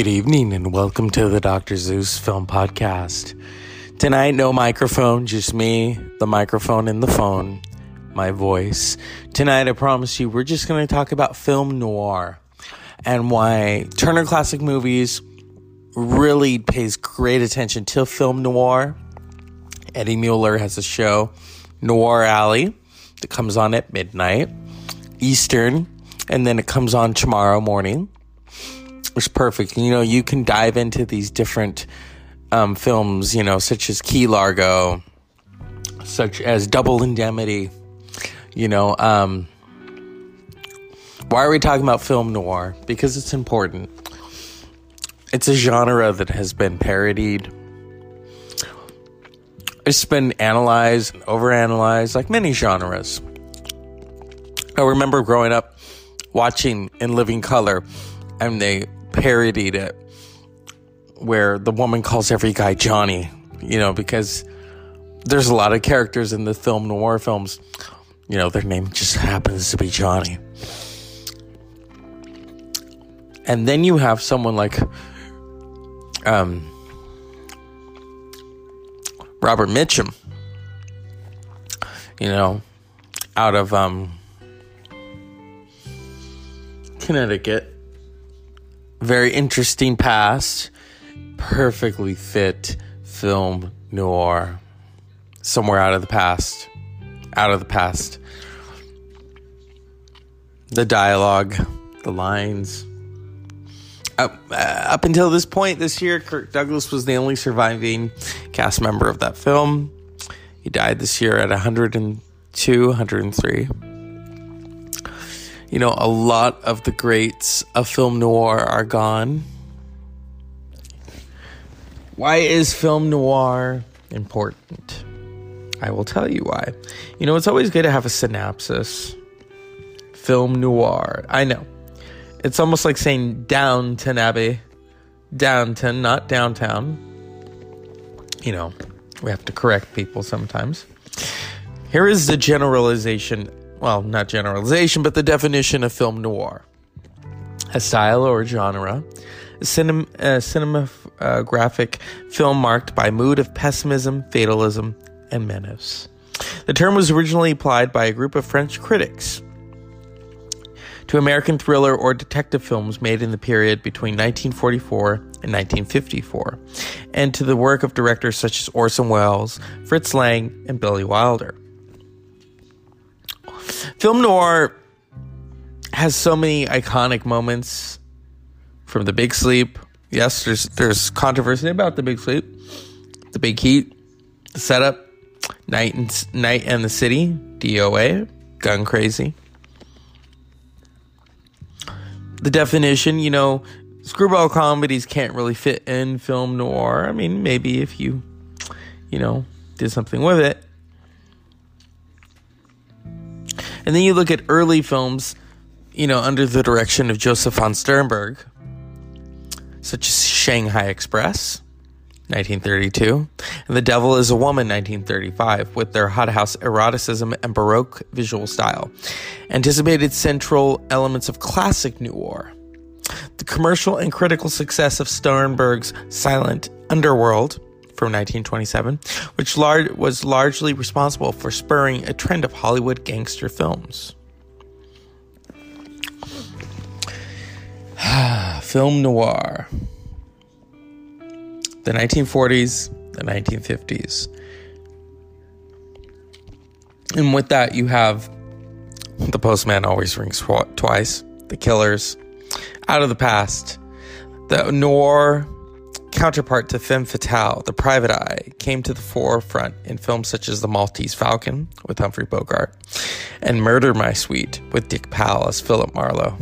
Good evening and welcome to the Dr. Zeus Film Podcast. Tonight, no microphone, just me, the microphone and the phone, my voice. Tonight, I promise you, we're just going to talk about film noir and why Turner Classic Movies really pays great attention to film noir. Eddie Mueller has a show, Noir Alley, that comes on at midnight, Eastern, and then it comes on tomorrow morning. It's perfect. You know, you can dive into these different films, you know, such as Key Largo, such as Double Indemnity, you know. Why are we talking about film noir? Because it's important. It's a genre that has been parodied. It's been analyzed and overanalyzed like many genres. I remember growing up watching In Living Color, and they parodied it where the woman calls every guy Johnny, you know, because there's a lot of characters in the film noir films, you know, their name just happens to be Johnny. And then you have someone like Robert Mitchum, you know, out of Connecticut. Very interesting past, perfectly fit film noir, somewhere out of the past. The dialogue, the lines. Up until this point this year, Kirk Douglas was the only surviving cast member of that film. He died this year at 102, 103. You know, a lot of the greats of film noir are gone. Why is film noir important? I will tell you why. You know, it's always good to have a synopsis. Film noir. I know. It's almost like saying Downton Abbey. Downton, not downtown. You know, we have to correct people sometimes. Here is the generalization. Well, not generalization, but the definition of film noir. A style or genre, a cinematographic film marked by mood of pessimism, fatalism, and menace. The term was originally applied by a group of French critics to American thriller or detective films made in the period between 1944 and 1954, and to the work of directors such as Orson Welles, Fritz Lang, and Billy Wilder. Film noir has so many iconic moments, from The Big Sleep. Yes, there's controversy about The Big Sleep, The Big Heat, The Setup, Night and the City, DOA, Gun Crazy. The definition, you know, screwball comedies can't really fit in film noir. I mean, maybe if you know, did something with it. And then you look at early films, you know, under the direction of Joseph von Sternberg, such as Shanghai Express, 1932, and The Devil is a Woman, 1935, with their hothouse eroticism and Baroque visual style, anticipated central elements of classic noir. The commercial and critical success of Sternberg's silent Underworld from 1927, which was largely responsible for spurring a trend of Hollywood gangster films. Film noir. The 1940s, the 1950s. And with that, you have The Postman Always Rings Twice, The Killers, Out of the Past, the noir counterpart to Femme Fatale, The Private Eye, came to the forefront in films such as The Maltese Falcon with Humphrey Bogart and Murder, My Sweet with Dick Powell as Philip Marlowe.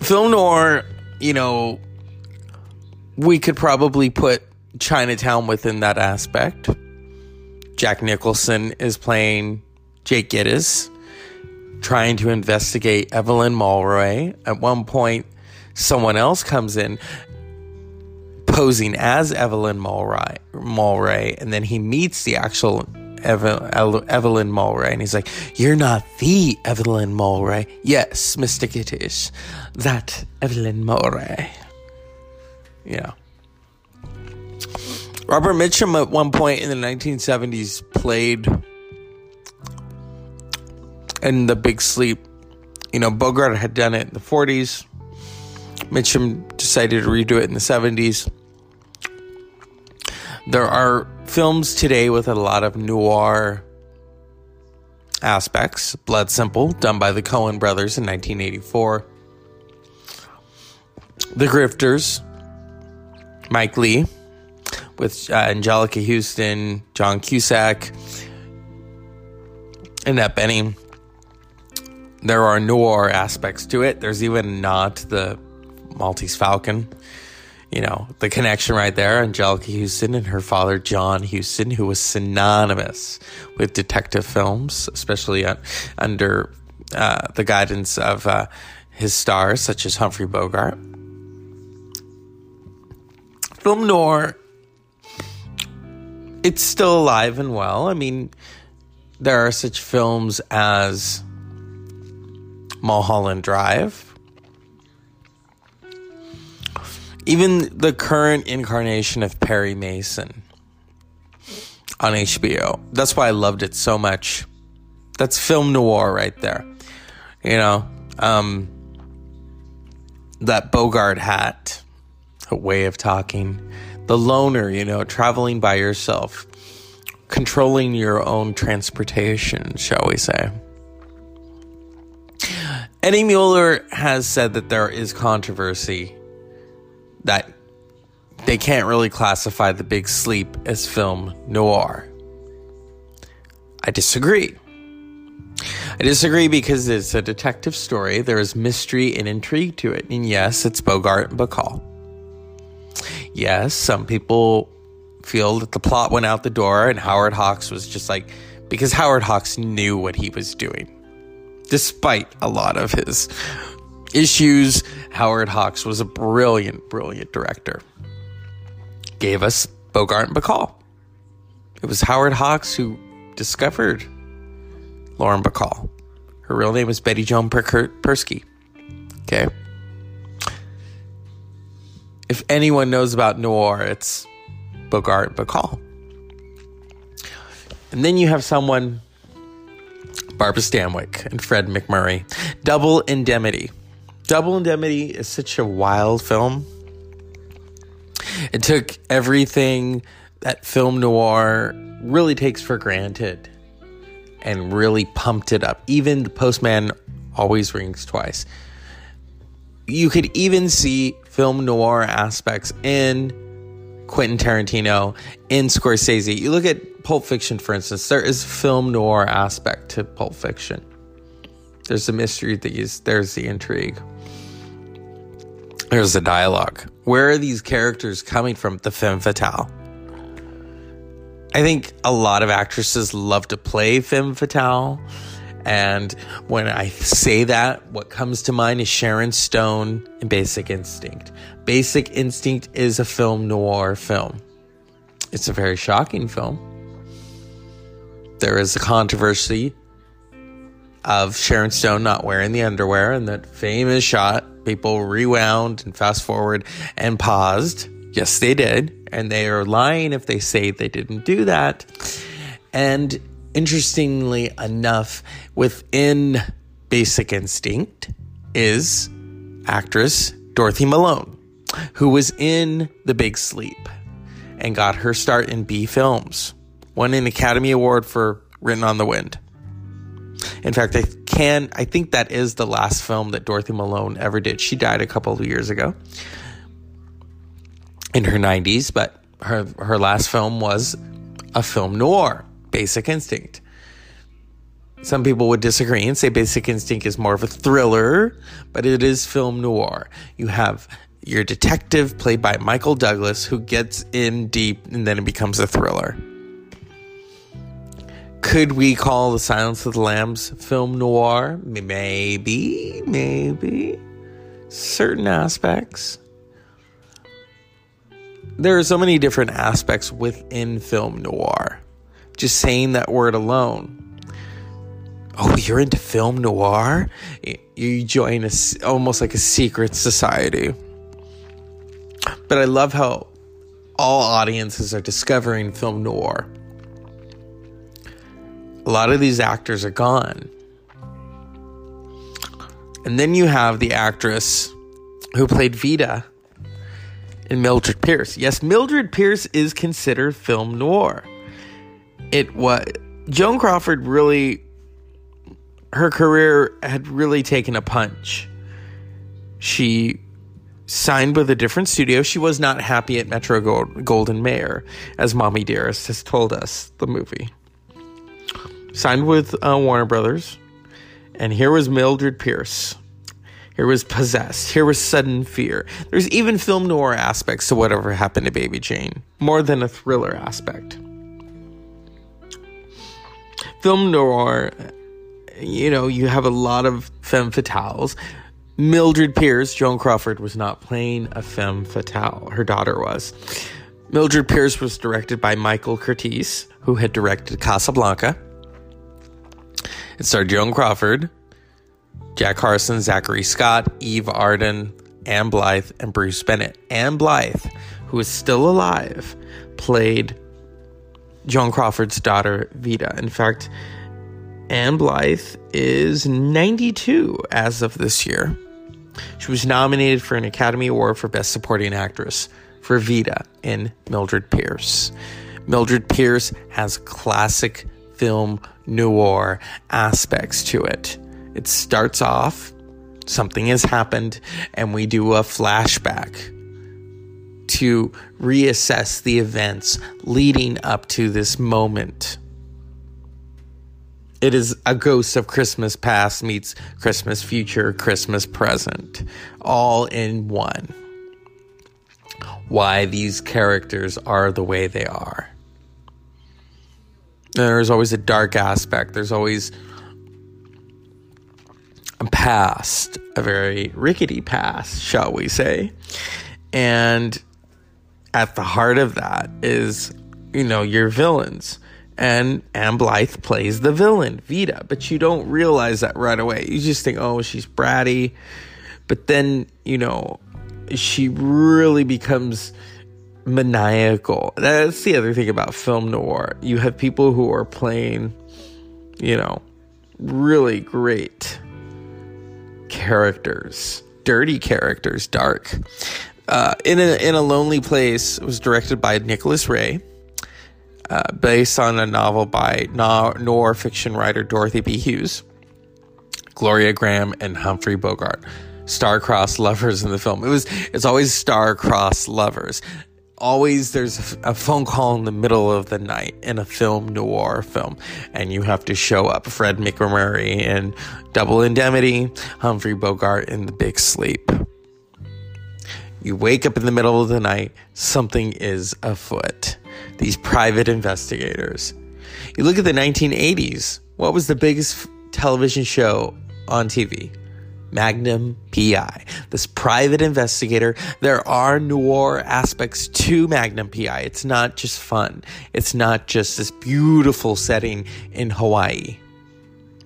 Film noir, you know, we could probably put Chinatown within that aspect. Jack Nicholson is playing Jake Gittes, trying to investigate Evelyn Mulwray. At one point, someone else comes in posing as Evelyn Mulwray, and then he meets the actual Evelyn Mulwray, and he's like, "You're not the Evelyn Mulwray." "Yes, Mystic, it is that Evelyn Mulwray." Yeah. Robert Mitchum at one point in the 1970s played in The Big Sleep. You know, Bogart had done it in the 40s. Mitchum decided to redo it in the 70s. There are films today with a lot of noir aspects. Blood Simple, done by the Coen brothers in 1984. The Grifters, Mike Leigh, with Angelica Houston, John Cusack, Annette Bening. There are noir aspects to it. There's even not the Maltese Falcon. You know, the connection right there, Angelica Houston and her father, John Houston, who was synonymous with detective films, especially under the guidance of his stars, such as Humphrey Bogart. Film noir, it's still alive and well. I mean, there are such films as Mulholland Drive. Even the current incarnation of Perry Mason on HBO. That's why I loved it so much. That's film noir right there. You know, that Bogart hat, a way of talking. The loner, you know, traveling by yourself. Controlling your own transportation, shall we say. Eddie Mueller has said that there is controversy that they can't really classify The Big Sleep as film noir. I disagree. I disagree because it's a detective story. There is mystery and intrigue to it. And yes, it's Bogart and Bacall. Yes, some people feel that the plot went out the door and Howard Hawks was just like... because Howard Hawks knew what he was doing. Despite a lot of his... issues, Howard Hawks was a brilliant, brilliant director. Gave us Bogart and Bacall. It was Howard Hawks who discovered Lauren Bacall. Her real name is Betty Joan Persky. Okay. If anyone knows about noir, it's Bogart and Bacall. And then you have someone, Barbara Stanwyck and Fred McMurray. Double Indemnity. Double Indemnity is such a wild film. It took everything that film noir really takes for granted and really pumped it up. Even The Postman Always Rings Twice. You could even see film noir aspects in Quentin Tarantino, in Scorsese. You look at Pulp Fiction, for instance. There is film noir aspect to Pulp Fiction. There's the mystery, there's the intrigue. There's the dialogue. Where are these characters coming from? The femme fatale. I think a lot of actresses love to play femme fatale. And when I say that, what comes to mind is Sharon Stone in Basic Instinct. Basic Instinct is a film noir film. It's a very shocking film. There is a controversy of Sharon Stone not wearing the underwear, and that famous shot, people rewound and fast forward and paused. Yes, they did. And they are lying if they say they didn't do that. And interestingly enough, within Basic Instinct is actress Dorothy Malone, who was in The Big Sleep and got her start in B films. Won an Academy Award for Written on the Wind. In fact, I think that is the last film that Dorothy Malone ever did. She died a couple of years ago in her 90s, but her last film was a film noir, Basic Instinct. Some people would disagree and say Basic Instinct is more of a thriller, but it is film noir. You have your detective played by Michael Douglas who gets in deep and then it becomes a thriller. Could we call The Silence of the Lambs film noir? Maybe. Certain aspects. There are so many different aspects within film noir. just saying that word alone. Oh, you're into film noir? You join almost like a secret society. But I love how all audiences are discovering film noir. A lot of these actors are gone. And then you have the actress who played Vita in Mildred Pierce. Yes, Mildred Pierce is considered film noir. It was Joan Crawford really... her career had really taken a punch. She signed with a different studio. She was not happy at Metro-Goldwyn-Mayer, as Mommy Dearest has told us, the movie. Signed with Warner Brothers. And here was Mildred Pierce. Here was Possessed. Here was Sudden Fear. There's even film noir aspects to Whatever Happened to Baby Jane, more than a thriller aspect. Film noir... you know, you have a lot of femme fatales. Mildred Pierce, Joan Crawford, was not playing a femme fatale. Her daughter was. Mildred Pierce was directed by Michael Curtiz, who had directed Casablanca. It starred Joan Crawford, Jack Harrison, Zachary Scott, Eve Arden, Anne Blythe, and Bruce Bennett. Anne Blythe, who is still alive, played Joan Crawford's daughter, Vita. In fact... Anne Blythe is 92 as of this year. She was nominated for an Academy Award for Best Supporting Actress for Vita in Mildred Pierce. Mildred Pierce has classic film noir aspects to it. It starts off, something has happened, and we do a flashback to reassess the events leading up to this moment. It is a ghost of Christmas past meets Christmas future, Christmas present, all in one. Why these characters are the way they are. There's always a dark aspect. There's always a past, a very rickety past, shall we say. And at the heart of that is, you know, your villains. And Anne Blythe plays the villain, Vita. But you don't realize that right away. You just think, oh, she's bratty. But then, you know, she really becomes maniacal. That's the other thing about film noir. You have people who are playing, you know, really great characters. Dirty characters, dark. In a Lonely Place was directed by Nicholas Ray. Based on a novel by noir fiction writer Dorothy B. Hughes, Gloria Graham, and Humphrey Bogart. Star-crossed lovers in the film. It's always star-crossed lovers. Always there's a phone call in the middle of the night in a film noir film, and you have to show up. Fred McMurray in Double Indemnity, Humphrey Bogart in The Big Sleep. You wake up in the middle of the night, something is afoot. These private investigators. You look at the 1980s. What was the biggest television show on TV? Magnum P.I. This private investigator. There are noir aspects to Magnum P.I. It's not just fun. It's not just this beautiful setting in Hawaii.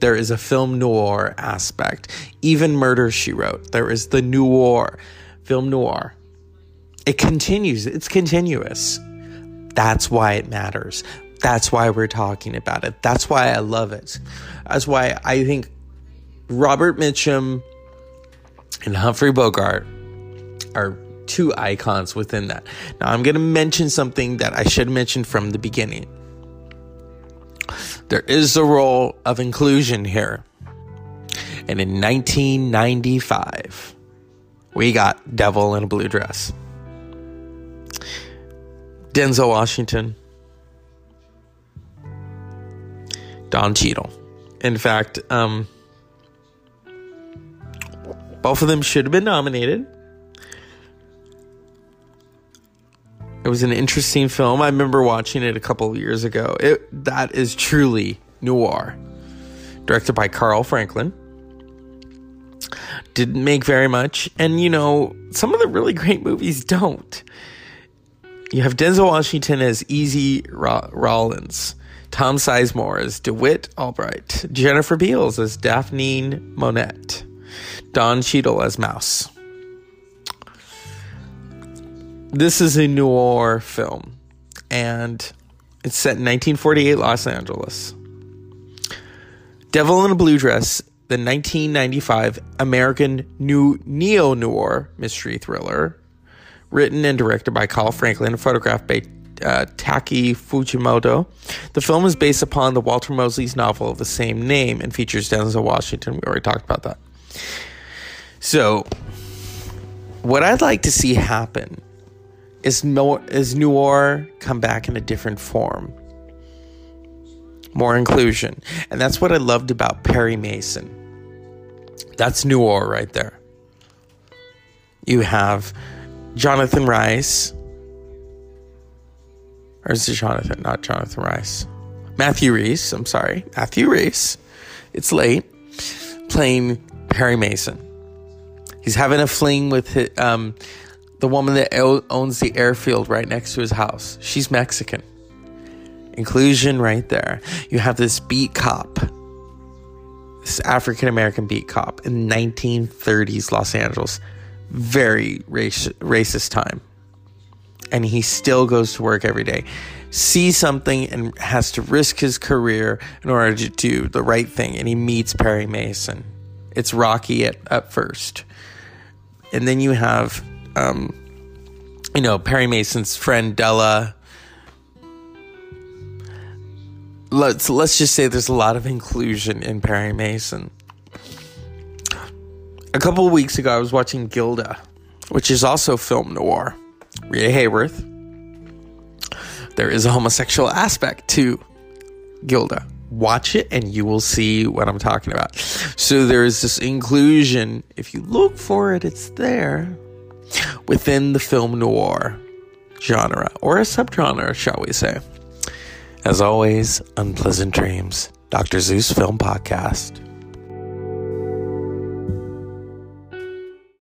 There is a film noir aspect. Even Murder, She Wrote. There is the noir. Film noir. It continues. It's continuous. That's why it matters. That's why we're talking about it. That's why I love it. That's why I think Robert Mitchum and Humphrey Bogart are two icons within that. Now, I'm going to mention something that I should mention from the beginning. There is a role of inclusion here. And in 1995, we got Devil in a Blue Dress. Denzel Washington, Don Cheadle. In fact, both of them should have been nominated. It was an interesting film. I remember watching it a couple of years ago. That is truly noir. Directed by Carl Franklin. Didn't make very much. And, you know, some of the really great movies don't. You have Denzel Washington as Easy Rollins, Tom Sizemore as DeWitt Albright, Jennifer Beals as Daphne Monette, Don Cheadle as Mouse. This is a noir film, and it's set in 1948 Los Angeles. Devil in a Blue Dress, the 1995 American neo-noir mystery thriller, written and directed by Kyle Franklin and photographed by Taki Fujimoto. The film is based upon the Walter Mosley's novel of the same name and features Denzel Washington. We already talked about that. So, what I'd like to see happen is noir come back in a different form. More inclusion. And that's what I loved about Perry Mason. That's noir right there. You have Jonathan Rhys. Or is it Jonathan? Not Jonathan Rhys. Matthew Rhys. I'm sorry. Matthew Rhys. It's late. Playing Perry Mason. He's having a fling with his, the woman that owns the airfield right next to his house. She's Mexican. Inclusion right there. You have this beat cop, this African-American beat cop in 1930s Los Angeles. Very racist time. And he still goes to work every day. Sees something and has to risk his career in order to do the right thing. And he meets Perry Mason. It's rocky at first. And then you have, Perry Mason's friend Della. Let's just say there's a lot of inclusion in Perry Mason. A couple of weeks ago, I was watching Gilda, which is also film noir. Rita Hayworth. There is a homosexual aspect to Gilda. Watch it and you will see what I'm talking about. So there is this inclusion. If you look for it, it's there within the film noir genre, or a subgenre, shall we say. As always, unpleasant dreams. Dr. Zeus Film Podcast.